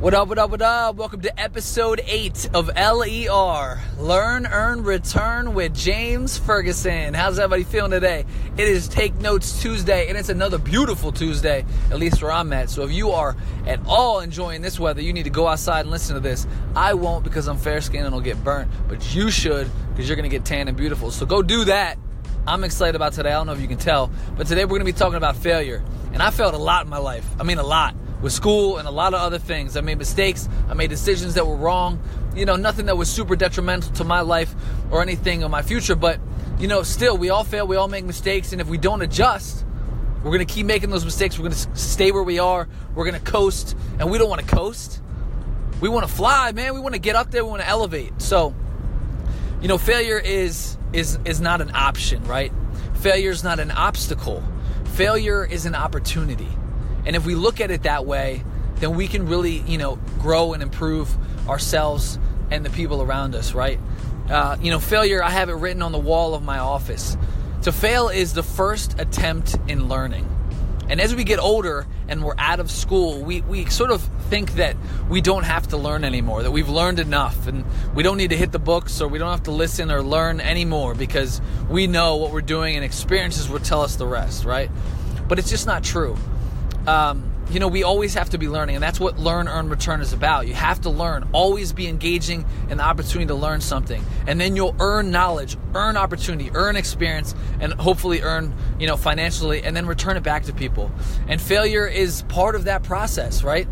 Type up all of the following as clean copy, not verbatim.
What up, what up, what up? Welcome to episode 8 of LER, Learn, Earn, Return with James Ferguson. How's everybody feeling today? It is Take Notes Tuesday, and it's another beautiful Tuesday, at least where I'm at. So if you are at all enjoying this weather, you need to go outside and listen to this. I won't because I'm fair-skinned and I'll get burnt, but you should because you're going to get tan and beautiful. So go do that. I'm excited about today. I don't know if you can tell, but today we're going to be talking about failure. And I failed a lot in my life. I mean, a lot. With school and a lot of other things. I made mistakes. I made decisions that were wrong. You know, nothing that was super detrimental to my life or anything in my future. But, you know, still, we all fail. We all make mistakes. And if we don't adjust, we're going to keep making those mistakes. We're going to stay where we are. We're going to coast. And we don't want to coast. We want to fly, man. We want to get up there. We want to elevate. So, you know, failure is not an option, right? Failure is not an obstacle. Failure is an opportunity. And if we look at it that way, then we can really, you know, grow and improve ourselves and the people around us, right? You know, failure, I have it written on the wall of my office. To fail is the first attempt in learning. And as we get older and we're out of school, we sort of think that we don't have to learn anymore, that we've learned enough and we don't need to hit the books or we don't have to listen or learn anymore because we know what we're doing and experiences will tell us the rest, right? But it's just not true. You know, we always have to be learning, and that's what learn, earn, return is about. You have to learn, always be engaging in the opportunity to learn something, and then you'll earn knowledge, earn opportunity, earn experience, and hopefully earn, you know, financially, and then return it back to people. And failure is part of that process, right?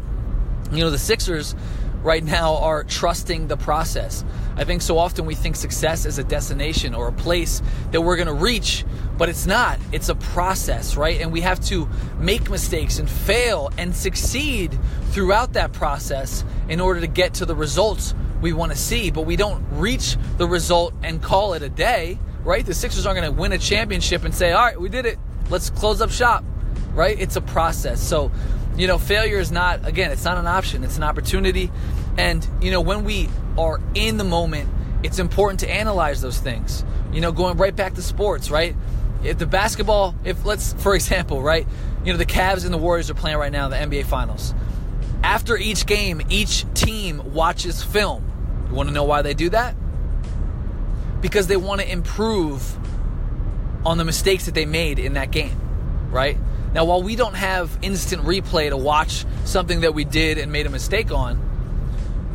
You know, the Sixers right now are trusting the process. I think so often we think success is a destination or a place that we're going to reach, but it's not. It's a process, right? And we have to make mistakes and fail and succeed throughout that process in order to get to the results we want to see, but we don't reach the result and call it a day, right? The Sixers aren't going to win a championship and say, all right, we did it. Let's close up shop, right? It's a process. So, you know, failure is not, again, it's not an option. It's an opportunity. And, you know, when we are in the moment, it's important to analyze those things. You know, going right back to sports, right? If the basketball, for example, right? You know, the Cavs and the Warriors are playing right now in the NBA Finals. After each game, each team watches film. You want to know why they do that? Because they want to improve on the mistakes that they made in that game, right? Now, while we don't have instant replay to watch something that we did and made a mistake on,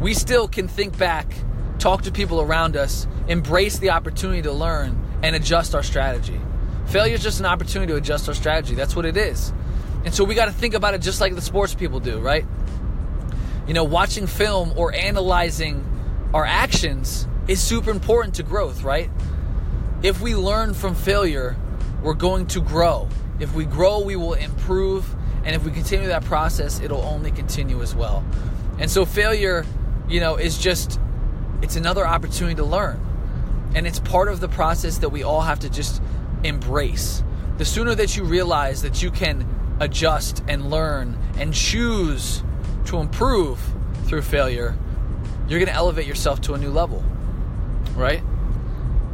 we still can think back, talk to people around us, embrace the opportunity to learn, and adjust our strategy. Failure is just an opportunity to adjust our strategy. That's what it is. And so we got to think about it just like the sports people do, right? You know, watching film or analyzing our actions is super important to growth, right? If we learn from failure, we're going to grow. If we grow, we will improve. And if we continue that process, it'll only continue as well. And so failure, you know, is just, it's another opportunity to learn. And it's part of the process that we all have to just embrace. The sooner that you realize that you can adjust and learn and choose to improve through failure, you're going to elevate yourself to a new level, right?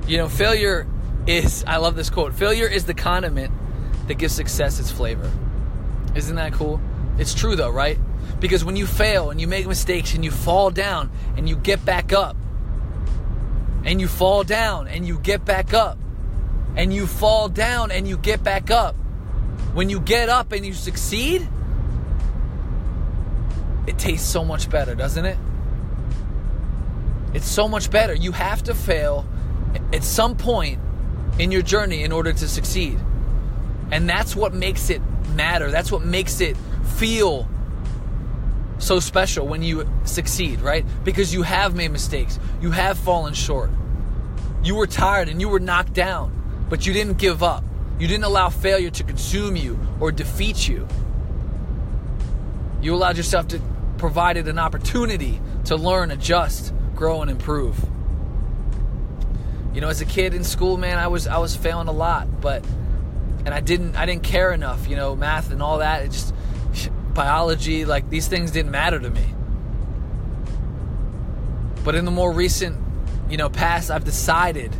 You know, failure is, I love this quote, failure is the condiment that gives success its flavor. Isn't that cool? It's true though, right? Because when you fail and you make mistakes and you fall down and you get back up, and you fall down and you get back up, and you fall down and you get back up, when you get up and you succeed, it tastes so much better, doesn't it? It's so much better. You have to fail at some point in your journey in order to succeed. And that's what makes it matter. That's what makes it feel so special when you succeed, right? Because you have made mistakes. You have fallen short. You were tired and you were knocked down, but you didn't give up. You didn't allow failure to consume you or defeat you. You allowed yourself to provided an opportunity to learn, adjust, grow, and improve. You know, as a kid in school, man, I was failing a lot, but and I didn't care enough, you know, math and all that. It just biology, like these things didn't matter to me. But in the more recent, you know, past, I've decided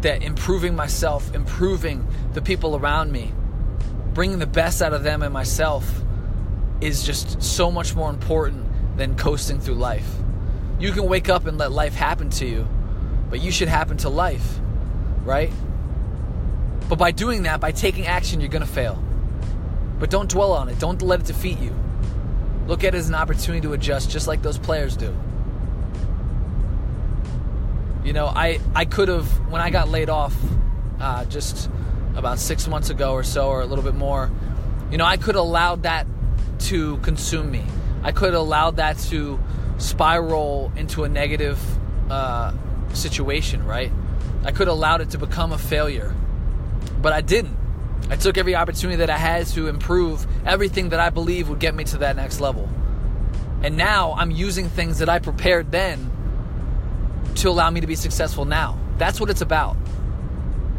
that improving myself, improving the people around me, bringing the best out of them and myself is just so much more important than coasting through life. You can wake up and let life happen to you, but you should happen to life, right? But by doing that, by taking action, you're going to fail. But don't dwell on it. Don't let it defeat you. Look at it as an opportunity to adjust, just like those players do. You know, I could have, when I got laid off just about 6 months ago or so, or a little bit more, you know, I could have allowed that to consume me. I could have allowed that to spiral into a negative situation, right? I could have allowed it to become a failure, but I didn't. I took every opportunity that I had to improve everything that I believe would get me to that next level. And now I'm using things that I prepared then to allow me to be successful now. That's what it's about.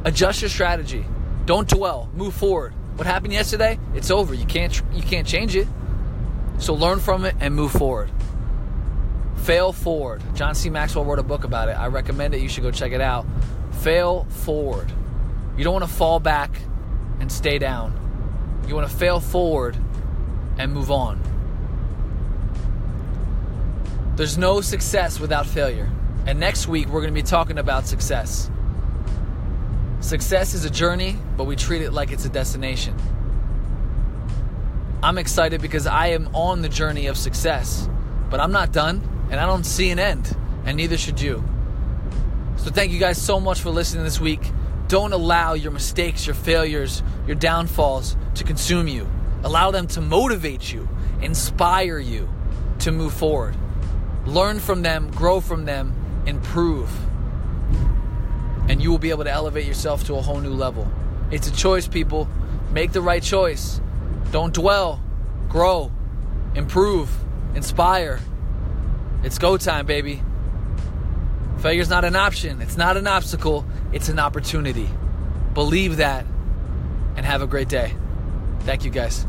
Adjust your strategy. Don't dwell. Move forward. What happened yesterday? It's over. You can't change it. So learn from it and move forward. Fail forward. John C. Maxwell wrote a book about it. I recommend it. You should go check it out. Fail forward. You don't want to fall back and stay down. You want to fail forward and move on. There's no success without failure. And next week, we're going to be talking about success. Success is a journey, but we treat it like it's a destination. I'm excited because I am on the journey of success, but I'm not done, and I don't see an end, and neither should you. So thank you guys so much for listening this week. Don't allow your mistakes, your failures, your downfalls to consume you. Allow them to motivate you, inspire you to move forward. Learn from them, grow from them, improve, and you will be able to elevate yourself to a whole new level. It's a choice, people. Make the right choice. Don't dwell. Grow. Improve. Inspire. It's go time, baby. Failure's not an option. It's not an obstacle. It's an opportunity. Believe that, and have a great day. Thank you, guys.